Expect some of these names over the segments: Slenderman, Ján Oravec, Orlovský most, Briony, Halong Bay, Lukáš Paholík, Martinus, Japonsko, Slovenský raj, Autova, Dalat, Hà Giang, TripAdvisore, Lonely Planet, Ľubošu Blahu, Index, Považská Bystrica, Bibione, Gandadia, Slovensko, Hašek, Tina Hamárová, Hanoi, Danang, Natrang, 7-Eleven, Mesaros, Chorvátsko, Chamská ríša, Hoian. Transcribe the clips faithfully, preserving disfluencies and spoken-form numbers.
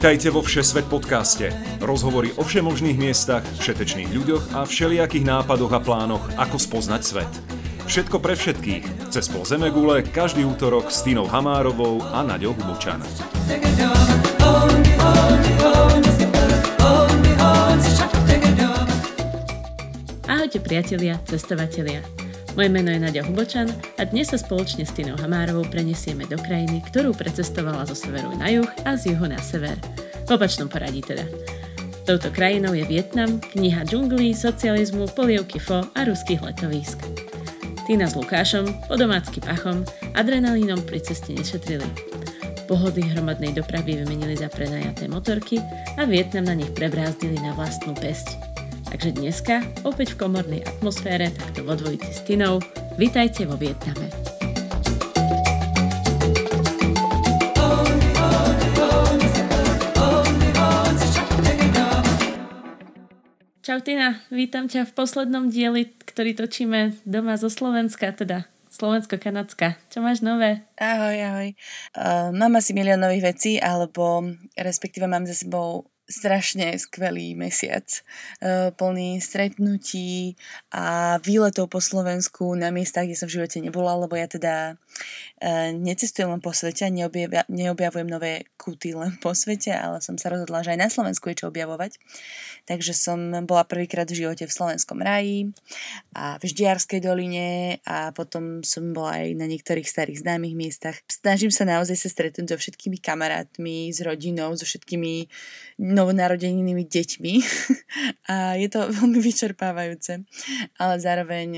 Vítajte vo Všesvet podcaste. Rozhovory o všemožných miestach, všetečných ľuďoch a všelijakých nápadoch a plánoch, ako spoznať svet. Všetko pre všetkých. Cez pol zemegule každý útorok s Tinou Hamárovou a Nadiou Hubočan. Ahojte priatelia, cestovatelia. Moje meno je Nadia Hubočan a dnes sa spoločne s Tinou Hamárovou prenesieme do krajiny, ktorú precestovala zo severu na juh a z juhu na sever. V opačnom poradí teda. Touto krajinou je Vietnam, kniha džunglí, socializmu, polievky pho a ruských letovísk. Tina s Lukášom, po domácky pachom, adrenalínom pri ceste nešetrili. Pohody hromadnej dopravy vymenili za prenajaté motorky a Vietnam na nich prebrázdili na vlastnú päsť. Takže dneska, opäť v komornej atmosfére, takto vo dvojici s Tinou, vitajte vo Vietname. Čau Tina, vítam ťa v poslednom dieli, ktorý točíme doma zo Slovenska, teda Slovensko-Kanadska. Čo máš nové? Ahoj, ahoj. Uh, mám asi milión nových vecí, alebo respektíve mám za sebou strašne skvelý mesiac, plný stretnutí a výletov po Slovensku na miestach, kde som v živote nebola, lebo ja teda necestujem len po svete, neobjavia, neobjavujem nové kúty len po svete, ale som sa rozhodla, že aj na Slovensku je čo objavovať. Takže som bola prvýkrát v živote v Slovenskom raji a v Ždiarskej doline a potom som bola aj na niektorých starých známych miestach. Snažím sa naozaj sa stretnúť so všetkými kamarátmi, s rodinou, so všetkými novonarodenými deťmi a je to veľmi vyčerpávajúce, ale zároveň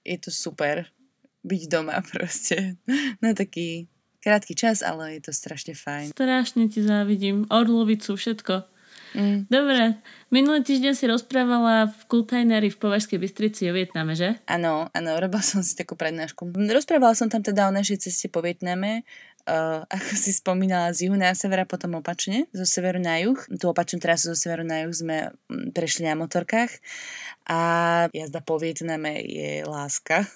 je to super byť doma proste na taký krátky čas, ale je to strašne fajn. Strašne ti závidím, Orlovicu, všetko. Mm. Dobre, minulý týždeň si rozprávala v kultajnári v Považskej Bystrici o Vietname, že? Áno, áno, robila som si takú prednášku. Rozprávala som tam teda o našej ceste po Vietname, Uh, ako si spomínala, z juhu na severa, potom opačne, zo severu na juh. Tú opačnú trasu zo severu na juh sme prešli na motorkách a jazda po Vietname je láska.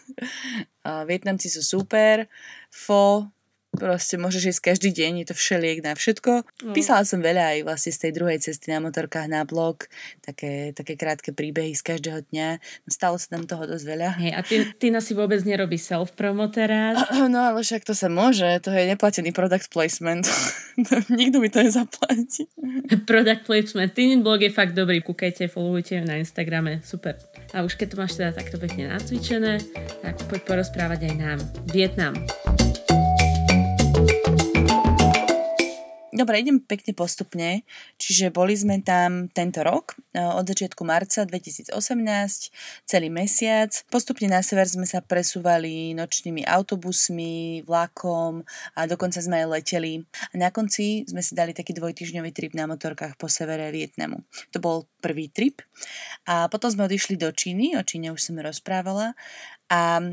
Uh, Vietnamci sú super, pho, proste môžeš ísť každý deň, je to všeliek na všetko. Mm. Písala som veľa aj vlastne z tej druhej cesty na motorkách na blog, také, také krátke príbehy z každého dňa. Stalo sa tam toho dosť veľa. Hej, a ty, Tina si vôbec nerobí self-promo teraz? No ale však to sa môže, to je neplatený product placement. Nikto mi to nezaplatí. Product placement, Tinin blog je fakt dobrý, kúkajte, followujte ju na Instagrame, super. A už keď to máš teda takto pekne nacvičené, tak poď porozprávať aj nám. Vietnam. Dobre, idem pekne postupne, čiže boli sme tam tento rok, od začiatku marca dvetisícosemnásť, celý mesiac. Postupne na sever sme sa presúvali nočnými autobusmi, vlakom a dokonca sme aj leteli. A na konci sme si dali taký dvojtýždňový trip na motorkách po severe Vietnamu. To bol prvý trip a potom sme odišli do Číny, o Číne už som rozprávala a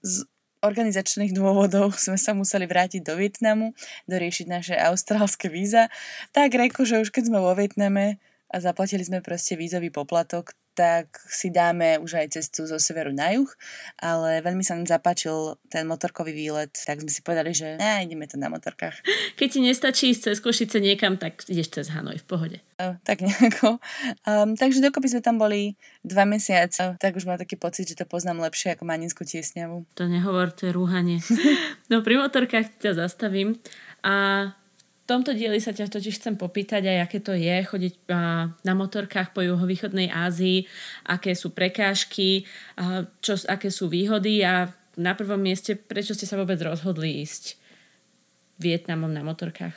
z organizačných dôvodov sme sa museli vrátiť do Vietnamu, doriešiť naše austrálske víza. Tak reko, že už keď sme vo Vietname a zaplatili sme proste vízový poplatok, tak si dáme už aj cestu zo severu na juh, ale veľmi sa nám zapáčil ten motorkový výlet, tak sme si povedali, že á, ideme to na motorkách. Keď ti nestačí ísť cez Košice niekam, tak ideš cez Hanoj v pohode. O, tak nejako. Um, takže dokopy sme tam boli dva mesiace, tak už mám taký pocit, že to poznám lepšie ako Manínsku tiesňavu. To nehovor, to je rúhanie. No pri motorkách ťa zastavím a v tomto dieli sa ťa totiž chcem popýtať aj, aké to je chodiť na motorkách po juhovýchodnej Ázii, aké sú prekážky, čo, aké sú výhody a na prvom mieste, prečo ste sa vôbec rozhodli ísť Vietnamom na motorkách?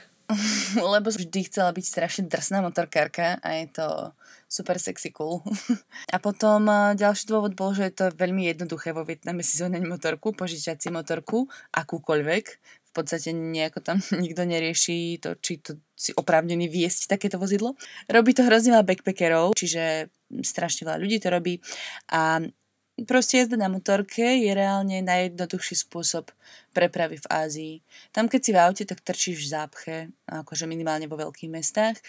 Lebo vždy chcela byť strašne drsná motorkárka a je to super sexy cool. A potom ďalší dôvod bol, že je to veľmi jednoduché vo Vietname si zohnať motorku, požičať si motorku, akúkoľvek. V podstate nejako tam nikto nerieši to, či to si oprávnený viesť takéto vozidlo. Robí to hrozne veľa backpackerov, čiže strašne veľa ľudí to robí a proste jazda na motorke je reálne najjednoduchší spôsob prepravy v Ázii. Tam keď si v aute, tak trčíš v zápche, akože minimálne vo veľkých mestách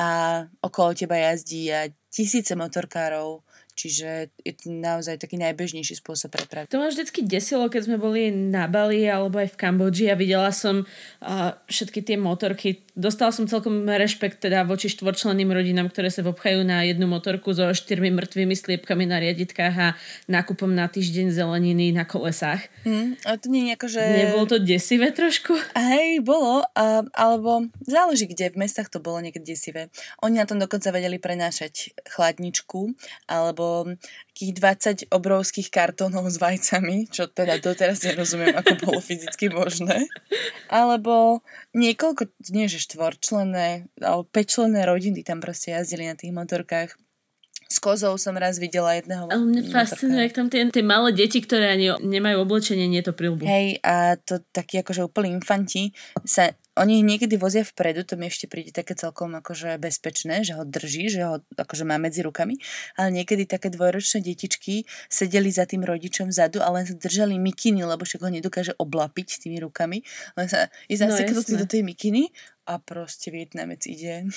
a okolo teba jazdí tisíce motorkárov, čiže je to naozaj taký najbežnejší spôsob prepravy. To ma vždycky desilo, keď sme boli na Bali alebo aj v Kambodži a videla som uh, všetky tie motorky Dostal som celkom rešpekt teda voči štvorčlenným rodinám, ktoré sa vopchajú na jednu motorku so štyrmi mŕtvými sliepkami na riaditkách a nákupom na týždeň zeleniny na kolesách. Mm, ale to nie je nejako, že... Nebolo to desivé trošku? Hej, bolo, a, alebo záleží kde, v mestách to bolo niekde desivé. Oni na tom dokonca vedeli prenášať chladničku, alebo tých dvadsať obrovských kartónov s vajcami, čo teda doteraz nerozumiem, ako bolo fyzicky možné. Alebo niekoľko, nie že štvorčlenné, alebo päťčlenné rodiny tam proste jazdili na tých motorkách. S kozou som raz videla jedného. Ale mne fascinuje, jak tam tie, tie malé deti, ktoré ani nemajú oblečenie, nie je to prilbu. Hej, a to takí akože úplne infanti sa... Oni niekedy vozia vpredu, to mi ešte príde také celkom akože bezpečné, že ho drží, že ho akože má medzi rukami, ale niekedy také dvojročné detičky sedeli za tým rodičom vzadu a len sa držali mikiny, lebo však ho nedokáže oblapiť tými rukami, len sa je zaseknutý no, do tej mikiny a proste Vietnamec ide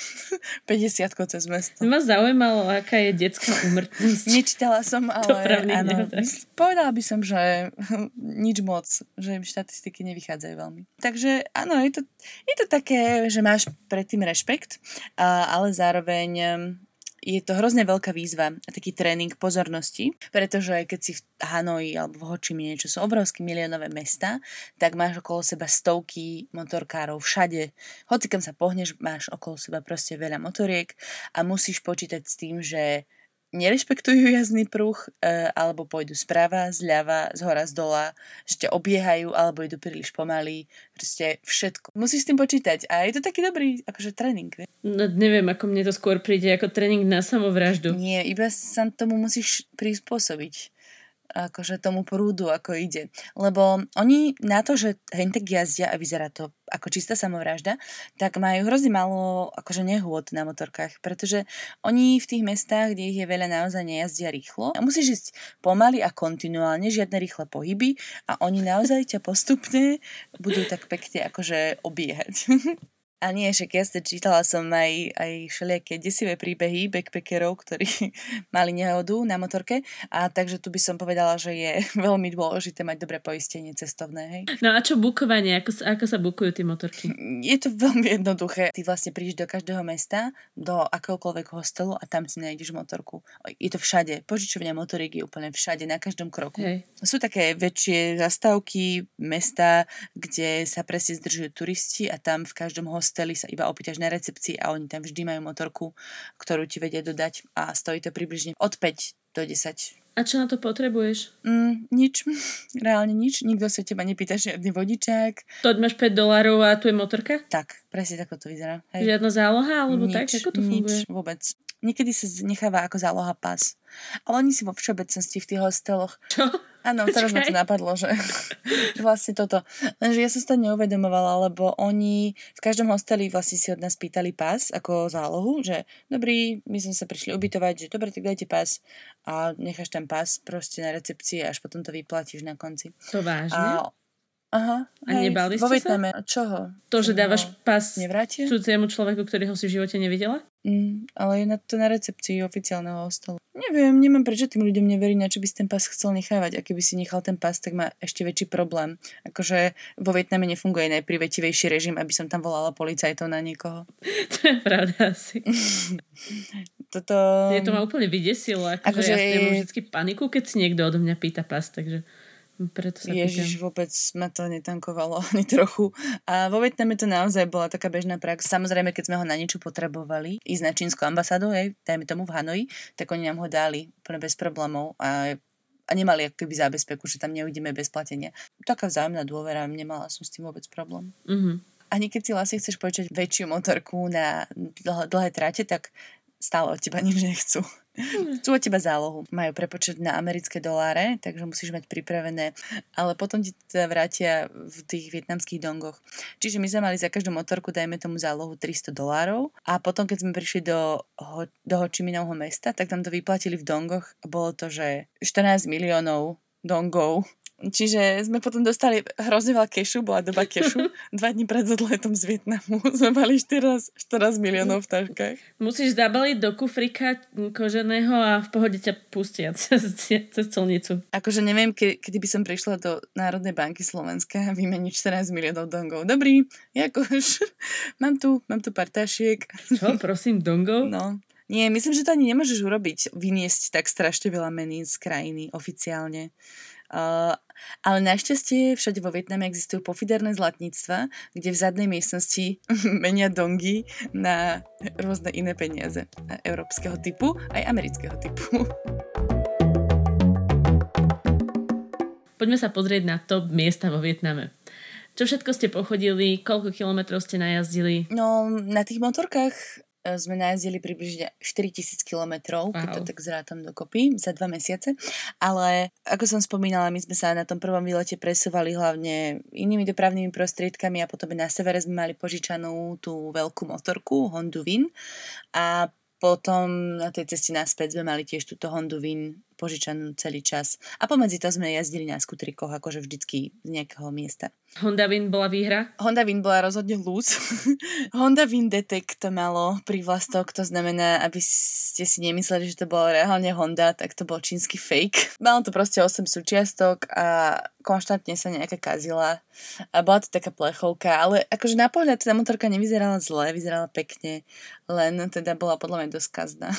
päťdesiatko cez mesto. Ma zaujímalo, aká je detská úmrtnosť. Nečítala som, ale áno, povedala by som, že nič moc, že im štatistiky nevychádzajú veľmi. Takže áno, je to Je to také, že máš predtým rešpekt, ale zároveň je to hrozne veľká výzva a taký tréning pozornosti, pretože keď si v Hanoji alebo v Ho Chi Minh, čo sú obrovské miliónové mesta, tak máš okolo seba stovky motorkárov všade. Hoci kam sa pohneš, máš okolo seba proste veľa motoriek a musíš počítať s tým, že nerešpektujú jazdný pruh, alebo pôjdu sprava, zľava, zhora, zdola, že ťa obiehajú, alebo idú príliš pomaly, proste všetko. Musíš s tým počítať a je to taký dobrý akože tréning. Ne? No neviem, ako mne to skôr príde ako tréning na samovraždu. Nie, iba sa tomu musíš prispôsobiť. Akože tomu prúdu, ako ide. Lebo oni na to, že hentek jazdia a vyzerá to ako čistá samovražda, tak majú hrozne málo akože nehôd na motorkách, pretože oni v tých mestách, kde ich je veľa, naozaj nejazdia rýchlo. A musíš ísť pomaly a kontinuálne, žiadne rýchle pohyby a oni naozaj ťa postupne budú tak pekne akože obiehať. A nie, však jasne, čítala som aj, aj všelijaké desivé príbehy backpackerov, ktorí mali nehodu na motorke. A takže tu by som povedala, že je veľmi dôležité mať dobré poistenie cestovné. Hej. No a čo bukovanie? Ako, ako sa bukujú tie motorky? Je to veľmi jednoduché. Ty vlastne prídeš do každého mesta, do akéhokoľvek hostelu a tam si nájdeš motorku. Je to všade. Požičovňa motoriek je úplne všade, na každom kroku. Hej. Sú také väčšie zastávky, mesta, kde sa presne zdržujú turisti a tam v každom hostelu Steli sa iba opýtaš na recepcii a oni tam vždy majú motorku, ktorú ti vedia dodať a stojí to približne od päť do desať. A čo na to potrebuješ? Mm, nič, reálne nič. Nikto sa teba nepýta, žiadny vodičák. To máš päť dolárov a tu je motorka? Tak, presne tak to vyzerá. Hej. Žiadna záloha alebo nič, tak? Ako to funguje? Nič, vôbec. Niekedy sa necháva ako záloha pás. Ale oni si vo všeobecnosti v tých hosteloch... Čo? Áno, teraz ma to napadlo, že vlastne toto. Lenže ja som sa to neuvedomovala, lebo oni v každom hosteli vlastne si od nás pýtali pás ako zálohu, že dobrý, my sme sa prišli ubytovať, že dobre, tak dajte pás a necháš tam pás proste na recepcii až potom to vyplatíš na konci. To vážne? A... Aha. A hej, nebali ste sa? Čoho? To, že dávaš pás cudziemu človeku, ktorého si v živote nevidela? Mm, ale je na to na recepcii oficiálneho hostelu. Neviem, nemám prečo tým ľuďom neverí, na čo by si ten pás chcel nechávať. A keby si nechal ten pás, tak má ešte väčší problém. Akože vo Vietname nefunguje najprivetivejší režim, aby som tam volala policajtov na niekoho. To je pravda asi. Toto... Je to ma úplne vydesilo. Akože, akože ja si mám vždycky paniku, keď si niekto odo mňa pýta pás, takže... Preto sa Ježiš, pýtam. Vôbec ma to netankovalo ani trochu. A vo Vietname to naozaj bola taká bežná prax. Samozrejme, keď sme ho na niečo potrebovali, ísť na čínsku ambasádu, hej, dajme tomu v Hanoji, tak oni nám ho dali úplne bez problémov a, a nemali akoby zábezpeku, že tam neujdeme bez platenia. Taká vzájomná dôvera, nemala som s tým vôbec problém. Mhm. Ani keď si vlastne chceš počať väčšiu motorku na dlh- dlhé tráte, tak stále od teba nič nechcú. Chcú od teba zálohu. Majú prepočet na americké doláre, takže musíš mať pripravené. Ale potom ti teda vrátia v tých vietnamských dongoch. Čiže my sme mali za každú motorku, dajme tomu zálohu tristo dolárov. A potom, keď sme prišli do, do Ho Chi Minovho mesta, tak tam to vyplatili v dongoch. Bolo to, že štrnásť miliónov dongov Čiže sme potom dostali hrozne veľa kešu, bola doba kešu. Dva dní pred odletom z Vietnamu sme mali štrnásť miliónov v taškách. Musíš zabaliť do kufrika koženého a v pohode ťa pustia cez, cez colnicu. Akože neviem, ke, kedy by som prišla do Národnej banky Slovenska a vymeniť štrnásť miliónov dongov. Dobrý, jakož mám tu, mám tu pár tašiek. Čo, prosím, dongov? No. Nie, myslím, že to ani nemôžeš urobiť, vyniesť tak strašne veľa menín z krajiny oficiálne. Uh, ale našťastie všade vo Vietname existujú pofidérne zlatníctva, kde v zadnej miestnosti menia dongy na rôzne iné peniaze európskeho typu aj amerického typu. Poďme sa pozrieť na top miesta vo Vietname. Čo všetko ste pochodili, koľko kilometrov ste najazdili? No, na tých motorkách sme najazdili približne štyritisíc kilometrov, keď to tak zrátam dokopy, za dva mesiace. Ale ako som spomínala, my sme sa na tom prvom výlete presúvali hlavne inými dopravnými prostriedkami a potom na severe sme mali požičanú tú veľkú motorku, Hondu Win. A potom na tej ceste naspäť sme mali tiež túto Hondu Win požičanú celý čas. A pomedzi to sme jazdili na skutrikoch, akože vždycky z nejakého miesta. Honda Win bola výhra? Honda Win bola rozhodne lúz. Honda Win Detect to malo prívlastok, to znamená, aby ste si nemysleli, že to bola reálne Honda, tak to bol čínsky fake. Malo to proste osem súčiastok a konštantne sa nejaká kazila. A bola to taká plechovka, ale akože na pohľad tá motorka nevyzerala zle, vyzerala pekne, len teda bola podľa mňa dosť kazná.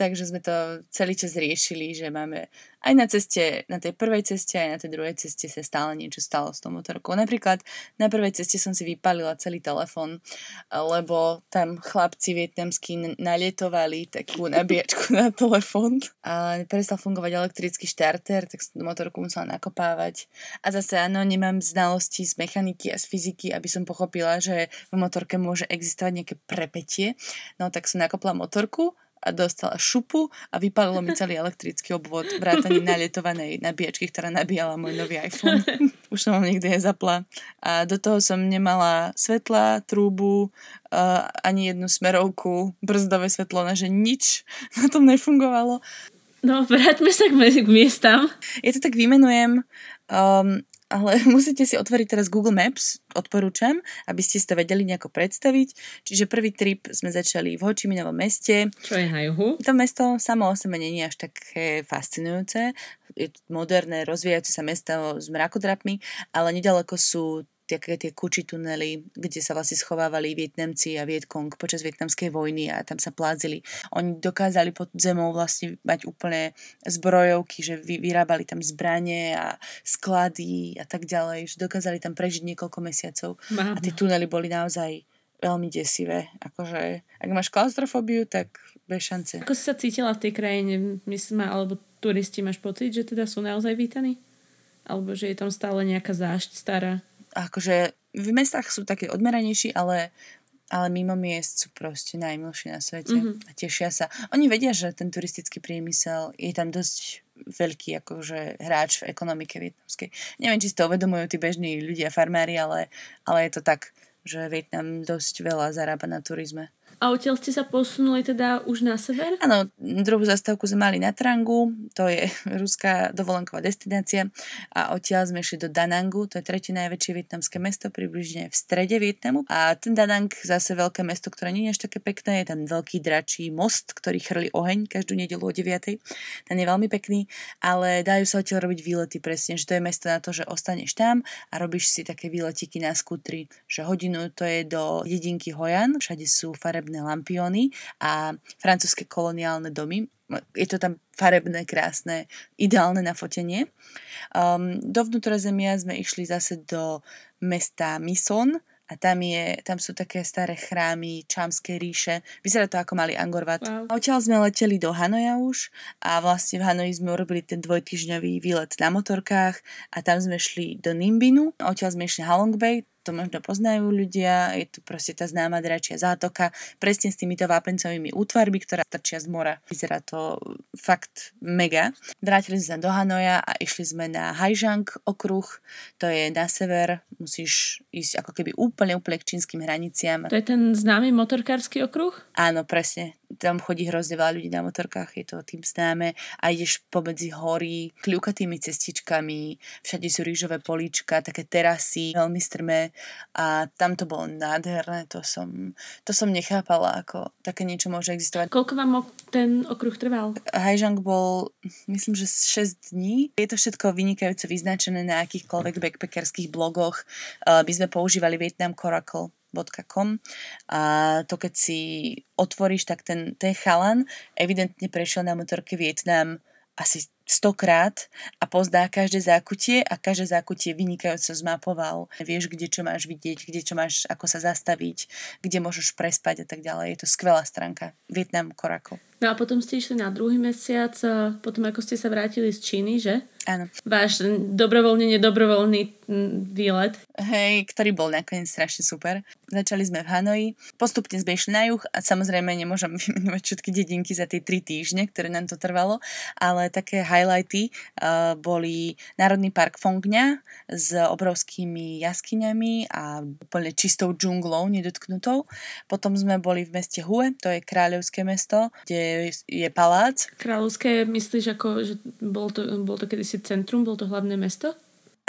Takže sme to celý čas riešili, že máme aj na ceste, na tej prvej ceste, aj na tej druhej ceste sa stále niečo stalo s tou motorkou. Napríklad na prvej ceste som si vypálila celý telefon, lebo tam chlapci vietnamskí nalietovali takú nabíjačku na telefon a prestal fungovať elektrický štarter, tak som motorku musela nakopávať. A zase áno, nemám znalosti z mechaniky a z fyziky, aby som pochopila, že v motorke môže existovať nejaké prepätie. No tak som nakopla motorku a dostala šupu a vypálilo mi celý elektrický obvod vrátane nalietovanej nabíjačky, ktorá nabíjala môj nový iPhone. Už som ho niekde zapla. A do toho som nemala svetla, trúbu, uh, ani jednu smerovku, brzdové svetlo, že nič na tom nefungovalo. No, vráťme sa k miestam. Ja to tak vymenujem, um, ale musíte si otvoriť teraz Google Maps, odporúčam, aby ste si to vedeli nejako predstaviť. Čiže prvý trip sme začali v Ho Chi Minovom meste. Čo je na juhu? To mesto samo o sebe nie je až také fascinujúce. Je moderné, rozvíjajúce sa mesto s mrakodrapmi, ale nedaleko sú také tie kuči tunely, kde sa vlastne schovávali Vietnamci a Vietkong počas vietnamskej vojny a tam sa plázili. Oni dokázali pod zemou vlastne mať úplne zbrojovky, že vyrábali tam zbranie a sklady a tak ďalej, že dokázali tam prežiť niekoľko mesiacov. Mám. A tie tunely boli naozaj veľmi desivé. Akože, ak máš klaustrofóbiu, tak bez šance. Ako si sa cítila v tej krajine? Myslím, alebo turisti, máš pocit, že teda sú naozaj vítaní? Alebo že je tam stále nejaká zášť stará? Akože v mestách sú také odmeranejší, ale, ale mimo miest sú proste najmilší na svete. Mm-hmm. A tešia sa. Oni vedia, že ten turistický priemysel je tam dosť veľký akože hráč v ekonomike vietnamskej. Neviem, či si to uvedomujú tí bežní ľudia, farmári, ale, ale je to tak, že Vietnam dosť veľa zarába na turizme. A odtiaľ ste sa posunuli teda už na sever? Áno, druhú zastávku sme mali na Trangu, to je ruská dovolenková destinácia a odtiaľ sme šli do Danangu, to je tretie najväčšie vietnamské mesto, približne v strede Vietnamu. A ten Danang, zase veľké mesto, ktoré nie je až také pekné, je tam veľký dračí most, ktorý chrlí oheň každú nedeľu o deviatej. Ten je veľmi pekný, ale dajú sa odtiaľ robiť výlety presne, že to je mesto na to, že ostaneš tam a robíš si také výletiky na skútri, že hodinu to je do dedinky Hoian, všade sú fareb lampióny a francúzske koloniálne domy. Je to tam farebné, krásne, ideálne na fotenie. Um, do vnútrozemia sme išli zase do mesta My Son a tam, je, tam sú také staré chrámy Chamskej ríše. Vyzerá to ako malý Angkor Wat. Wow. Odtiaľ sme leteli do Hanoja už a vlastne v Hanoji sme urobili ten dvojtýždňový výlet na motorkách a tam sme šli do Ninh Binu. Odtiaľ sme išli Halong Bay, to možno poznajú ľudia, je tu proste tá známa dračia zátoka, presne s týmito vápencovými útvarmi, ktorá trčia z mora. Vyzerá to fakt mega. Vrátili sme sa do Hanoja a išli sme na Hà Giang okruh, to je na sever, musíš ísť ako keby úplne, úplne k čínskym hraniciam. To je ten známy motorkársky okruh? Áno, presne. Tam chodí hrozne veľa ľudí na motorkách, je to tým známe a ideš pomedzi hory, kľukatými cestičkami, všade sú rýžové políčka, také terasy, veľmi strmé a tam to bolo nádherné, to som, to som nechápala, ako také niečo môže existovať. Koľko vám ten okruh trval? Hà Giang bol, myslím, že šesť dní. Je to všetko vynikajúco vyznačené na akýchkoľvek backpackerských blogoch. My sme používali vietnam coracle bodka com a to keď si otvoríš, tak ten, ten chalan evidentne prešiel na motorke Vietnam asi stokrát a pozná každé zákutie a každé zákutie vynikajúco zmapoval. Vieš, kde čo máš vidieť, kde čo máš, ako sa zastaviť, kde môžeš prespať a tak ďalej. Je to skvelá stránka. Vietnam Koracle. No a potom ste išli na druhý mesiac, potom ako ste sa vrátili z Číny, že? Áno. Váš dobrovoľný, nedobrovoľný výlet. Hej, ktorý bol nakoniec strašne super. Začali sme v Hanoji, postupne sme išli na juh a samozrejme nemôžem vymenovať všetky dedinky za tie tri týždne, ktoré nám to trvalo, ale také highlighty uh, boli Národný park Phong Nha s obrovskými jaskyňami a úplne čistou džunglou, nedotknutou. Potom sme boli v meste Hue, to je kráľovské mesto, kde je palác. Kráľovské, myslíš, ako, že bolo to, bol to kedysi centrum, bolo to hlavné mesto?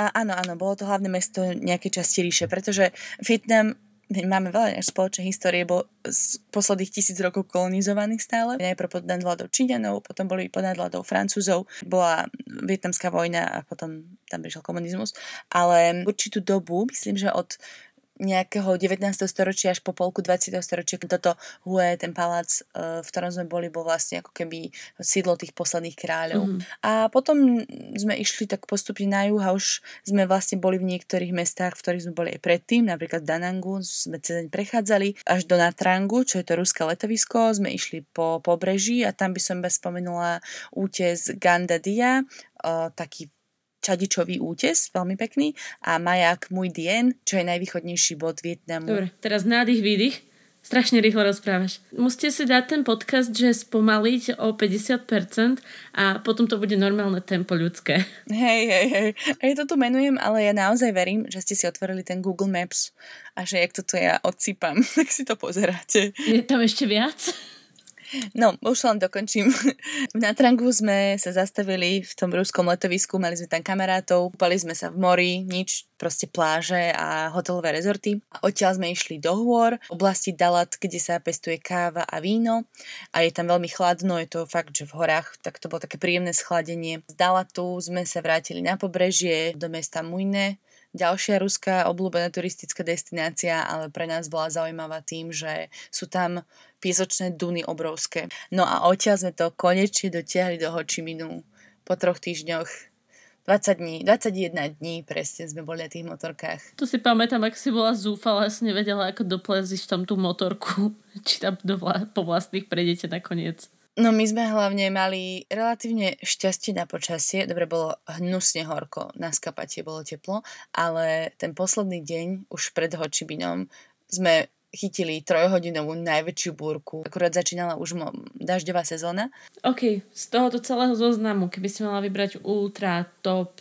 A, áno, áno, bolo to hlavné mesto nejakej časti ríše, pretože Vietnam máme veľa spoločnej histórie, bol z posledných tisíc rokov kolonizovaných stále. Najprv pod nadvládou Číňanov, potom boli pod nadvládou Francúzov, bola vietnamská vojna a potom tam prišiel komunizmus. Ale určitú dobu, myslím, že od nejakého devätnásteho storočia až po polku dvadsiateho storočia. Toto Hue, ten palác, v ktorom sme boli, bol vlastne ako keby sídlo tých posledných kráľov. Mm. A potom sme išli tak postupne na juh a už sme vlastne boli v niektorých mestách, v ktorých sme boli aj predtým, napríklad v Danangu sme cez deň prechádzali, až do Natrangu, čo je to ruské letovisko, sme išli po pobreží a tam by som iba spomenula útes Gandadia, taký čadičový útes, veľmi pekný, a maják Mui Ne, čo je najvýchodnejší bod Vietnamu. Dobre, teraz nádych, výdych. Strašne rýchlo rozprávaš. Musíte si dať ten podcast, že spomaliť o päťdesiat percent a potom to bude normálne tempo ľudské. Hej, hej, hej. A ja to tu menujem, ale ja naozaj verím, že ste si otvorili ten Google Maps a že jak to tu ja odsýpam, tak si to pozeráte. Je tam ešte viac? No, už len dokončím. V Natrangu sme sa zastavili v tom ruskom letovisku, mali sme tam kamarátov, kúpali sme sa v mori, nič, proste pláže a hotelové rezorty. A odtiaľ sme išli do hôr, oblasti Dalat, kde sa pestuje káva a víno a je tam veľmi chladno, je to fakt, že v horách, tak to bolo také príjemné schladenie. Z Dalatu sme sa vrátili na pobrežie do mesta Mui Ne, ďalšia ruská obľúbená turistická destinácia, ale pre nás bola zaujímavá tým, že sú tam piesočné duny obrovské. No a odtiaľ sme to konečne dotiahli do Ho Chi Minhu po troch týždňoch. dvadsať dní, dvadsaťjeden dní presne sme boli na tých motorkách. To si pamätám, ak si bola zúfala, si nevedela, ako doplezíš tam tú motorku, či tam do vla- po vlastných prejdete nakoniec. No my sme hlavne mali relatívne šťastie na počasie. Dobre, bolo hnusne horko, na skapatie bolo teplo, ale ten posledný deň, už pred Ho Chi Minhom, sme chytili trojhodinovú najväčšiu búrku. Akurát začínala už mo- dažďová sezóna. OK, z tohoto celého zoznamu, keby si mala vybrať ultra, top,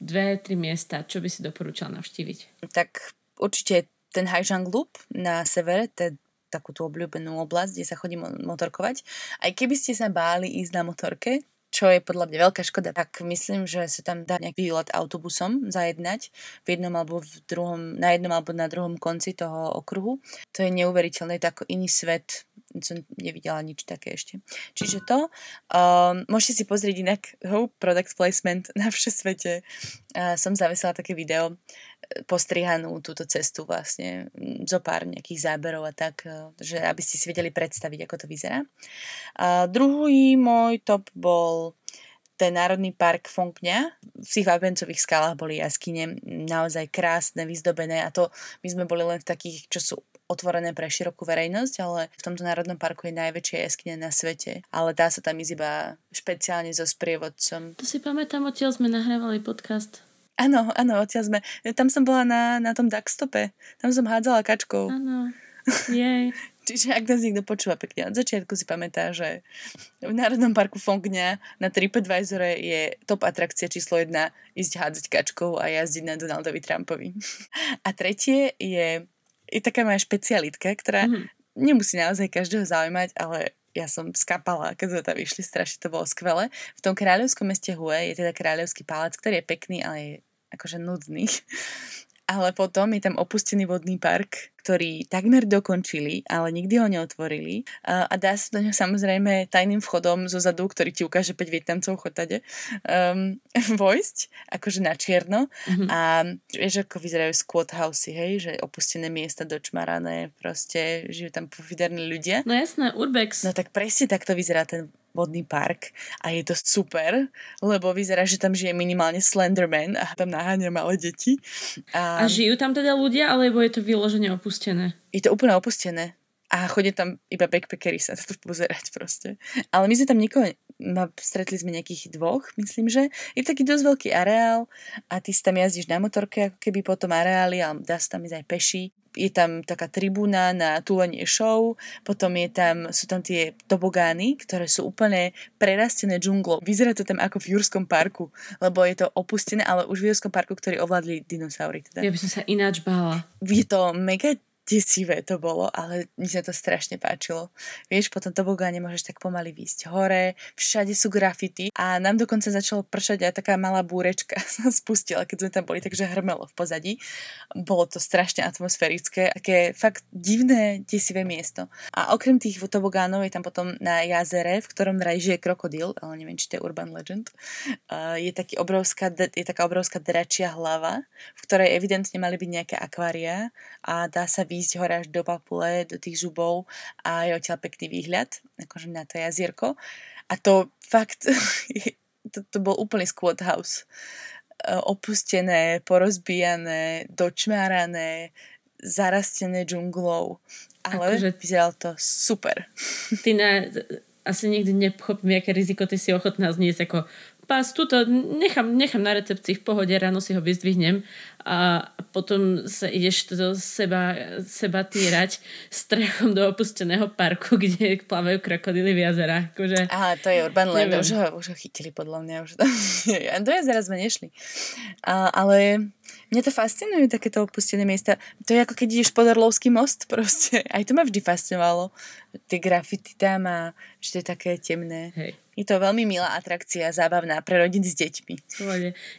dve, tri miesta, čo by si doporúčala navštíviť? Tak určite ten Hà Giang Loop na severe, ten takú tú obľúbenú oblasť, kde sa chodí motorkovať. Aj keby ste sa báli ísť na motorke, čo je podľa mňa veľká škoda, tak myslím, že sa tam dá nejaký výlet autobusom zajednať v jednom alebo v druhom, na jednom alebo na druhom konci toho okruhu. To je neuveriteľné, to ako iný svet. Som nevidela nič také ešte. Čiže to. Um, môžete si pozrieť inak Ho, product placement na vše svete. Uh, som zavesila také video postrihanú túto cestu vlastne zo pár nejakých záberov a tak, že aby ste si vedeli predstaviť, ako to vyzerá. A druhý môj top bol ten Národný park Phong Nha. V tých vápencových skalách boli jaskyne naozaj krásne, vyzdobené a to my sme boli len v takých, čo sú otvorené pre širokú verejnosť, ale v tomto národnom parku je najväčšia jaskyňa na svete. Ale dá sa tam ísť iba špeciálne so sprievodcom. To si pamätám, odtiaľ sme nahrávali podcast. Áno, áno, odtiaľ sme. Tam som bola na, na tom duckstope. Tam som hádzala kačkou. Áno. Jej. Čiže ak nás niekto počúva pekne, od začiatku si pamätá, že v Národnom parku Phong Nha na TripAdvisore je top atrakcia číslo jedna ísť hádzať kačkou a jazdiť na Donaldovi Trumpovi. A tretie je, je taká moja špecialitka, ktorá mm-hmm. nemusí naozaj každého zaujímať, ale ja som skapala, keď sme tam išli, strašne to bolo skvelé. V tom kráľovskom meste Hue je teda kráľovský palác, ktorý je pekný, ale je akože nudný. Ale potom je tam opustený vodný park, ktorý takmer dokončili, ale nikdy ho neotvorili. A dá sa do ňa samozrejme tajným vchodom zo zadu, ktorý ti ukáže päť Vietnamcov chotade, um, vojsť, akože na čierno. Mm-hmm. A vieš, ako vyzerajú squat housey, hej, že opustené miesta dočmarané, proste žijú tam pofiderní ľudia. No jasné, urbex. No tak presne takto vyzerá ten vodný park a je to super, lebo vyzerá, že tam žije minimálne Slenderman a tam naháňa malé deti. A... a žijú tam teda ľudia, alebo je to vyložene opustené? Je to úplne opustené a chodia tam iba backpackery sa to pozerať proste. Ale my sme tam nikoho, stretli sme nejakých dvoch, myslím, že je taký dosť veľký areál a ty si tam jazdíš na motorke ako keby po tom areáli, ale dá sa tam ísť aj peši. Je tam taká tribúna na túlenie show, potom je tam, sú tam tie tobogány, ktoré sú úplne prerastené džunglou. Vyzerá to tam ako v Jurskom parku, lebo je to opustené, ale už v Jurskom parku, ktorý ovládli dinosaury. Teda. Ja by som sa ináč bála. Je to mega desivé to bolo, ale mi sa to strašne páčilo. Vieš, po tom tobogáne môžeš tak pomaly výjsť hore, všade sú grafity a nám dokonca začalo pršať aj taká malá búrečka sa spustila, keď sme tam boli, takže hrmelo v pozadí. Bolo to strašne atmosférické, také fakt divné, desivé miesto. A okrem tých tobogánov je tam potom na jazere, v ktorom vraj žije krokodil, ale neviem, či to je urban legend. Je, taký obrovská, je taká obrovská dračia hlava, v ktorej evidentne mali byť nejaké akvária a dá sa výjsť hore až do papule, do tých zubov a je odtiaľ pekný výhľad akože na to jazierko a to fakt to, to bol úplný squat house, opustené, porozbijané, dočmárané, zarastené džunglou, ale akože vyzeralo to super. Tina, asi nikdy nepochopím, aké riziko ty si ochotná zniesť, ako pás, tuto nechám, nechám na recepcii v pohode, ráno si ho vyzdvihnem a potom sa ideš do seba, seba týrať strechom do opusteného parku, kde plávajú krokodily v jazerách. Akože, aha, to je urban legend, už, už ho chytili podľa mňa. Už tam... do jazera sme nešli. A, ale mňa to fascinujú takéto opustené miesta. To je ako keď ideš pod Orlovský most proste. Aj to ma vždy fascinovalo. Tie grafity tam a že to je také temné. Hej. Je to veľmi milá atrakcia, zábavná pre rodiny s deťmi.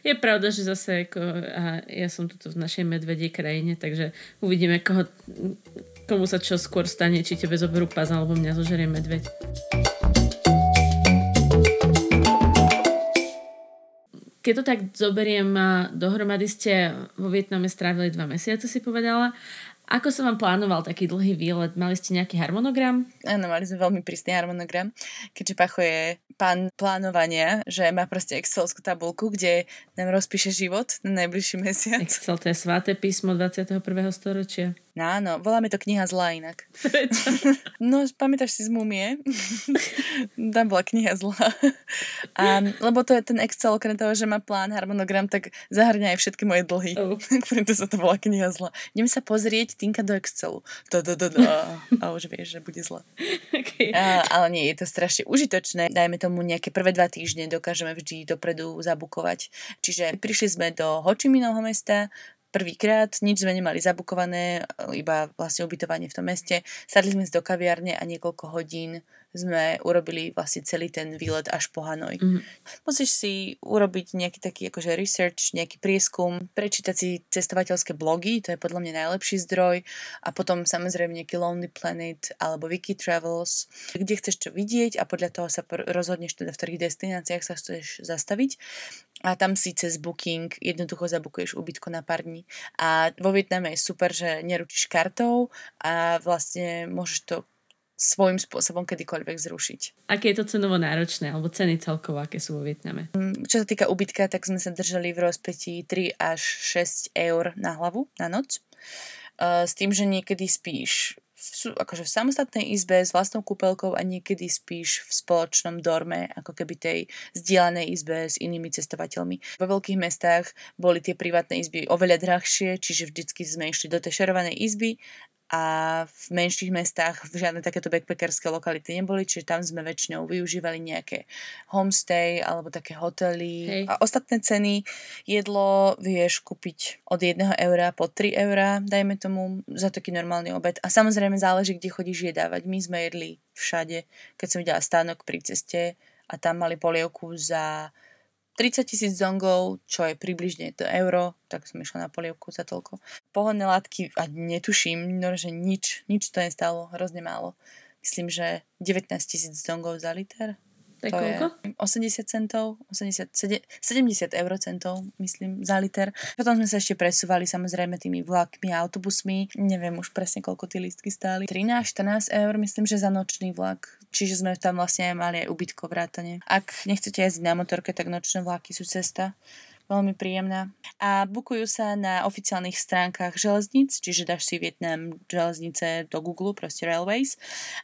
Je pravda, že zase ako, aha, ja som tuto v našej medvedej krajine, takže uvidíme, koho, komu sa čo skôr stane, či tebe zoberú pás, alebo mňa zožerie medveď. Keď to tak zoberiem, dohromady ste vo Vietname strávili dva mesiace, si povedala. Ako som vám plánoval taký dlhý výlet? Mali ste nejaký harmonogram? Áno, mali sme veľmi prísny harmonogram, keďže Pacho je pán plánovania, že má proste excelskú tabulku, kde nám rozpíše život na najbližší mesiac. Excel, to je sväté písmo dvadsiateho prvého storočia. No áno, voláme to kniha zla inak. Prečo? No, pamätáš si z Mumie? Tam bola kniha zla. A, lebo to je ten Excel, okrem toho, že má plán, harmonogram, tak zahrňa aj všetky moje dlhy. Oh. Preto sa to volá kniha zla. Ideme sa pozrieť Tinka do Excelu. Do, do, do, do. A už vieš, že bude zle. Okay. A, ale nie, je to strašne užitočné. Dajme tomu nejaké prvé dva týždne dokážeme vždy dopredu zabukovať. Čiže prišli sme do Ho Chi Minovho mesta prvýkrát, nič sme nemali zabukované, iba vlastne ubytovanie v tom meste. Sadli sme do kaviárne a niekoľko hodín sme urobili vlastne celý ten výlet až po Hanoj. Mm-hmm. Musíš si urobiť nejaký taký akože research, nejaký prieskum, prečítať si cestovateľské blogy, to je podľa mňa najlepší zdroj a potom samozrejme nejaký Lonely Planet alebo Wiki Travels, kde chceš čo vidieť a podľa toho sa rozhodneš teda v ktorých destináciách sa chceš zastaviť a tam si cez Booking jednoducho zabukuješ ubytko na pár dní a vo Vietname je super, že neručíš kartou a vlastne môžeš to svojím spôsobom kedykoľvek zrušiť. Aké je to cenovo náročné, alebo ceny celkovo, aké sú vo Vietname? Čo sa týka ubytka, tak sme sa držali v rozpetí tri až šesť eur na hlavu, na noc. S tým, že niekedy spíš v, akože v samostatnej izbe s vlastnou kúpeľkou a niekedy spíš v spoločnom dorme, ako keby tej zdieľanej izbe s inými cestovateľmi. Vo veľkých mestách boli tie privátne izby oveľa drahšie, čiže vždycky sme išli do tej šerovanej izby a v menších mestách žiadne takéto backpackerské lokality neboli, čiže tam sme väčšinou využívali nejaké homestay alebo také hotely. Hej. A ostatné ceny, jedlo vieš kúpiť od jedného eura po tri eurá, dajme tomu, za taký normálny obed. A samozrejme záleží, kde chodíš jedávať. My sme jedli všade. Keď som videla stánok pri ceste a tam mali polievku za tridsať tisíc dongov, čo je približne to euro, tak som išla na polievku za toľko. Pohonné látky, a netuším, no, že nič, nič to nestálo, hrozne málo. Myslím, že devätnásť tisíc dongov za liter. Tak to koľko? Je osemdesiat centov, osemdesiat, sedemdesiat eurocentov, myslím, za liter. Potom sme sa ešte presúvali samozrejme tými vlakmi a autobusmi. Neviem už presne, koľko tie lístky stáli. trinásť štrnásť eur, myslím, že za nočný vlak. Čiže sme tam vlastne aj mali aj ubytko vrátane. Ak nechcete jazdiť na motorke, tak nočné vláky sú cesta. Veľmi príjemná. A bukujú sa na oficiálnych stránkach železníc, čiže dáš si Vietnam železnice do Google, proste Railways,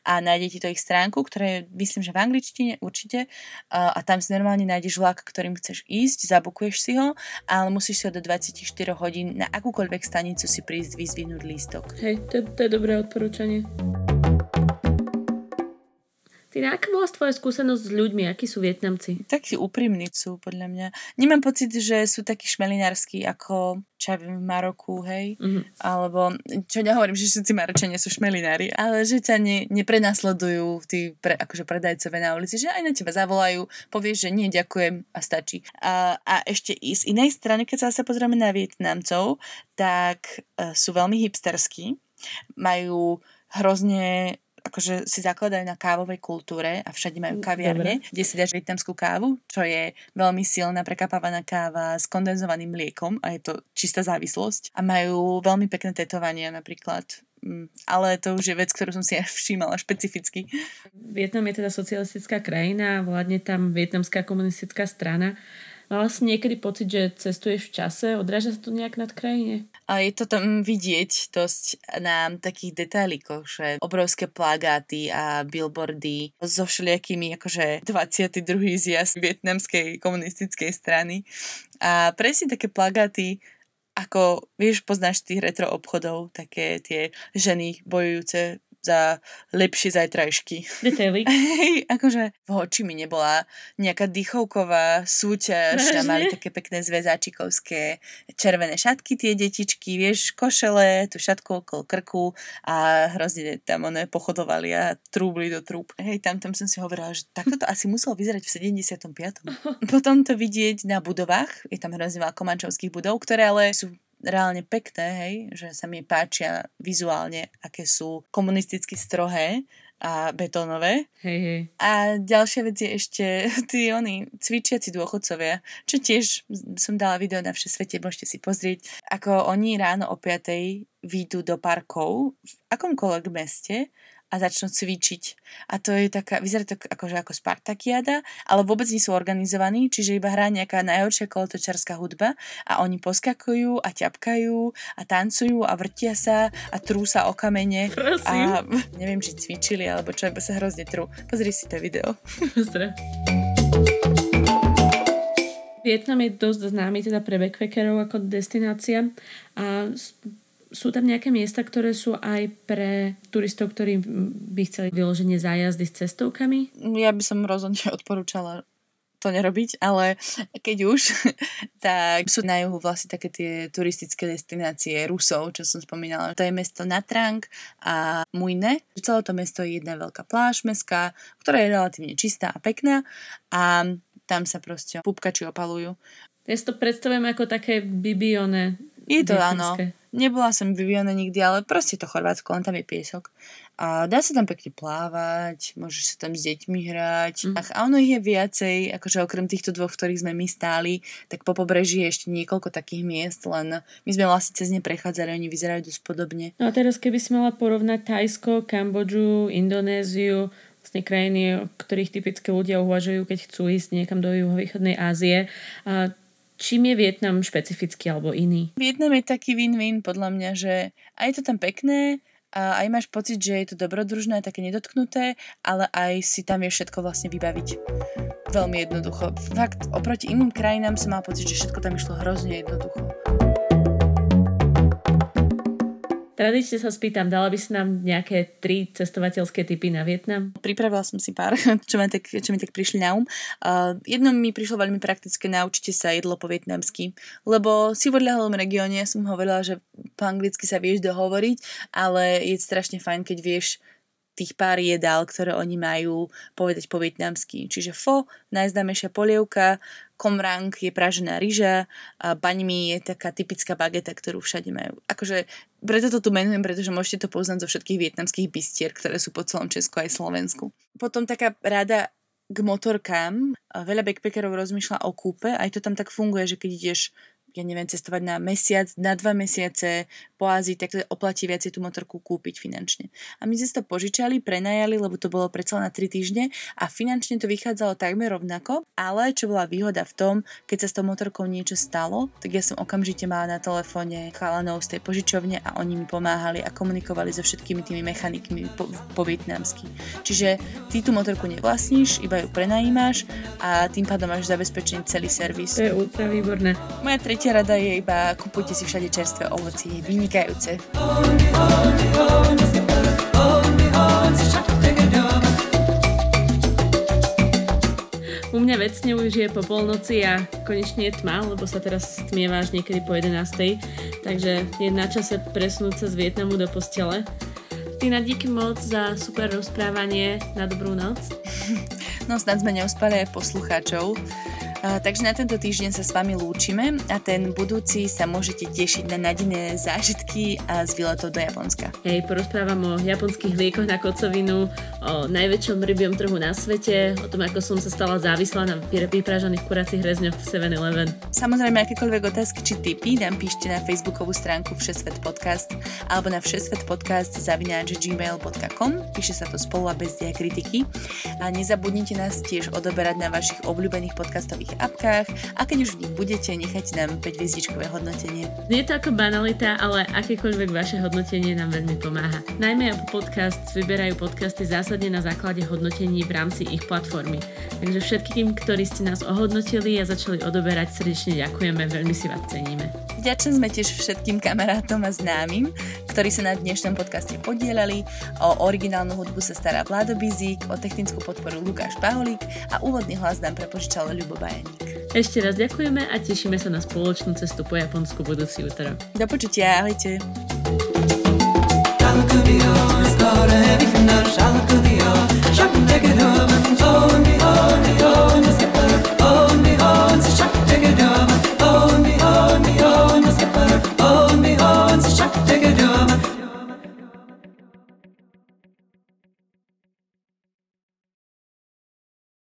a nájdete to ich stránku, ktoré myslím, že v angličtine určite, a tam si normálne nájdeš vlak, ktorým chceš ísť, zabukuješ si ho, ale musíš si ho do dvadsaťštyri hodín na akúkoľvek stanicu si prísť vyzvinúť lístok. Hej, to, to je dobré odporúčanie. Tina, aká bola tvoja skúsenosť s ľuďmi? Akí sú Vietnamci? Takí úprimní sú, podľa mňa. Nemám pocit, že sú takí šmelinársky, ako čo ja viem, v Maroku, hej? Mm-hmm. Alebo, čo ja hovorím, že všetci Maročania sú šmelinári, ale že ťa ne, neprenasledujú tí pre, akože predajcové na ulici, že aj na teba zavolajú, povieš, že nie, ďakujem a stačí. A, a ešte i z inej strany, keď sa pozrieme na Vietnamcov, tak e, sú veľmi hipsterskí, majú hrozne... akože si zakladajú na kávovej kultúre a všade majú kaviarne, dobre, kde si dáš vietnamskú kávu, čo je veľmi silná prekapávaná káva s kondenzovaným mliekom a je to čistá závislosť. A majú veľmi pekné tetovania napríklad. Ale to už je vec, ktorú som si aj všímala špecificky. Vietnam je teda socialistická krajina, vládne tam vietnamská komunistická strana. Mala si niekedy pocit, že cestuješ v čase? Odráža sa to nejak nad krajine? A je to tam vidieť dosť na takých detailíkoch, že obrovské plagáty a billboardy so všelijakými, akože dvadsiaty druhý zjazd vietnamskej komunistickej strany. A presne také plagáty, ako, vieš, poznáš tých retro obchodov, také tie ženy bojujúce za lepšie zajtrajšky. Detaily. Hej, akože v Ho Chi Minh nebola nejaká dýchovková súťaž, tam mali také pekné zväzáčikovské červené šatky, tie detičky, vieš, košele, tú šatku okolo krku a hrozne tam one pochodovali a trúbli do trúb. Hej, tam, tam som si hovorila, že takto to asi muselo vyzerať v sedemdesiatom piatom Potom to vidieť na budovách, je tam hrozne veľa komančovských budov, ktoré ale sú reálne pekné, hej, že sa mi páčia vizuálne, aké sú komunisticky strohé a betónové. Hej, hej. A ďalšia vec je ešte tí oni cvičiaci dôchodcovia, čo tiež som dala video na Všesvete, môžete si pozrieť, ako oni ráno o piatej výjdu do parkov v akomkoľvek meste a začnú cvičiť. A to je taká, vyzerá to akože ako spartakiáda, ale vôbec nie sú organizovaní, čiže iba hrá nejaká najhoršia kolotočarská hudba a oni poskakujú a ťapkajú a tancujú a vrtia sa a trú sa o kamene. Prosím. A neviem, či cvičili, alebo čo, iba sa hrozne trú. Pozri si to video. Pozdrav. Vietnam je dosť známy teda pre backpackerov ako destinácia a sú tam nejaké miesta, ktoré sú aj pre turistov, ktorí by chceli vyloženie zájazdy s cestovkami? Ja by som rozhodne odporúčala to nerobiť, ale keď už, tak sú na juhu vlastne také tie turistické destinácie Rusov, čo som spomínala. To je mesto Natrang a Mui Ne. Celé to mesto je jedna veľká pláž mestská, ktorá je relatívne čistá a pekná a tam sa proste pupkači opalujú. Ja si to predstavujem ako také Bibione. Je to, áno. Nebola som v Bibione nikdy, ale proste to Chorvátsko, len tam je piesok. A dá sa tam pekne plávať, môžeš sa tam s deťmi hrať. Mm. A ono ich je viacej, akože okrem týchto dvoch, ktorých sme my stáli, tak po pobreží je ešte niekoľko takých miest, len my sme vlastne cez ne prechádzali, oni vyzerajú dosť podobne. No a teraz keby si mala porovnať Thajsko, Kambodžu, Indonéziu, vlastne krajiny, o ktorých typické ľudia uvažujú, keď chcú ísť niekam do juhovýchodnej Ázie, a čím je Vietnam špecifický alebo iný? Vietnam je taký win-win podľa mňa, že aj je to tam pekné, a aj máš pocit, že je to dobrodružné, také nedotknuté, ale aj si tam vieš všetko vlastne vybaviť. Veľmi jednoducho. Fakt, oproti iným krajinám som mala pocit, že všetko tam išlo hrozne jednoducho. Tradične sa spýtam, dala by si nám nejaké tri cestovateľské tipy na Vietnam? Pripravila som si pár, čo mi tak, čo mi tak prišli na um. Uh, jedno mi prišlo veľmi praktické, naučite sa jedlo po vietnamsky, lebo si v odľahlom regióne, som hovorila, že po anglicky sa vieš dohovoriť, ale je strašne fajn, keď vieš tých pár jedál, ktoré oni majú, povedať po vietnamsky. Čiže pho, najznámejšia polievka, komrang je pražená ryža a banh mi je taká typická bageta, ktorú všade majú. Akože preto to tu menujem, pretože môžete to poznať zo všetkých vietnamských bistier, ktoré sú po celom Česku aj Slovensku. Potom taká rada k motorkám. Veľa backpackerov rozmýšľa o kúpe, aj to tam tak funguje, že keď ideš, ja neviem, cestovať na mesiac, na dva mesiace po Ázii, tak to oplatí viac tú motorku kúpiť finančne. A my sme to požičali, prenajali, lebo to bolo predsa na tri týždne a finančne to vychádzalo takmer rovnako, ale čo bola výhoda v tom, keď sa s tou motorkou niečo stalo, tak ja som okamžite mala na telefóne chalanov z tej požičovne a oni mi pomáhali a komunikovali so všetkými tými mechanikmi po, po vietnamsky. Čiže ty tú motorku nevlastníš, iba ju prenajímáš a tým pádom máš zabezpečený celý servis. To je ultra výborné. Moja Tretia rada je iba kupujte si všade čerstvé ovocie, je vynikajúce. U mňa vecne už je po polnoci a konečne je tma, lebo sa teraz stmieva až niekedy po jedenástej, takže je na čase presunúť sa z Vietnamu do postele. Tina, díky moc za super rozprávanie, na dobrú noc. No snad sme neuspali aj poslucháčov. Uh, takže na tento týždeň sa s vami lúčime a ten budúci sa môžete tešiť na nádejné zážitky a z výletov do Japonska. Hej, porozprávam o japonských liekoch na kocovinu, o najväčšom rybiom trhu na svete, o tom, ako som sa stala závislá na vypražaných kuracích rezňoch v seven eleven. Samozrejme, akékoľvek otázky či tipy nám píšte na facebookovú stránku Všesvet Podcast alebo na všesvetpodcast zavináč gmail bodka com. Píše sa to spolu a bez diakritiky. A nezabudnite nás tiež odoberať na vašich obľúbených podcastových apkách a keď už v nich budete, nechajte nám päť hviezdičkové hodnotenie. Nie je to ako banalita, ale akékoľvek vaše hodnotenie nám veľmi pomáha. Najmä Apple Podcasts vyberajú podcasty zásadne na základe hodnotení v rámci ich platformy. Takže všetkým, ktorí ste nás ohodnotili a začali odoberať, srdečne ďakujeme, veľmi si vás ceníme. Vďačne sme tiež všetkým kamarátom a známym, ktorí sa na dnešnom podcaste podielali. O originálnu hudbu sa stará Vlado Bizík, o technickú podporu Lukáš Paholík a úvodný hlas nám prepožičal Ľubo Bajaník. Ešte raz ďakujeme a tešíme sa na spoločnú cestu po Japonsku budúci útorok. Do počutia, ahojte.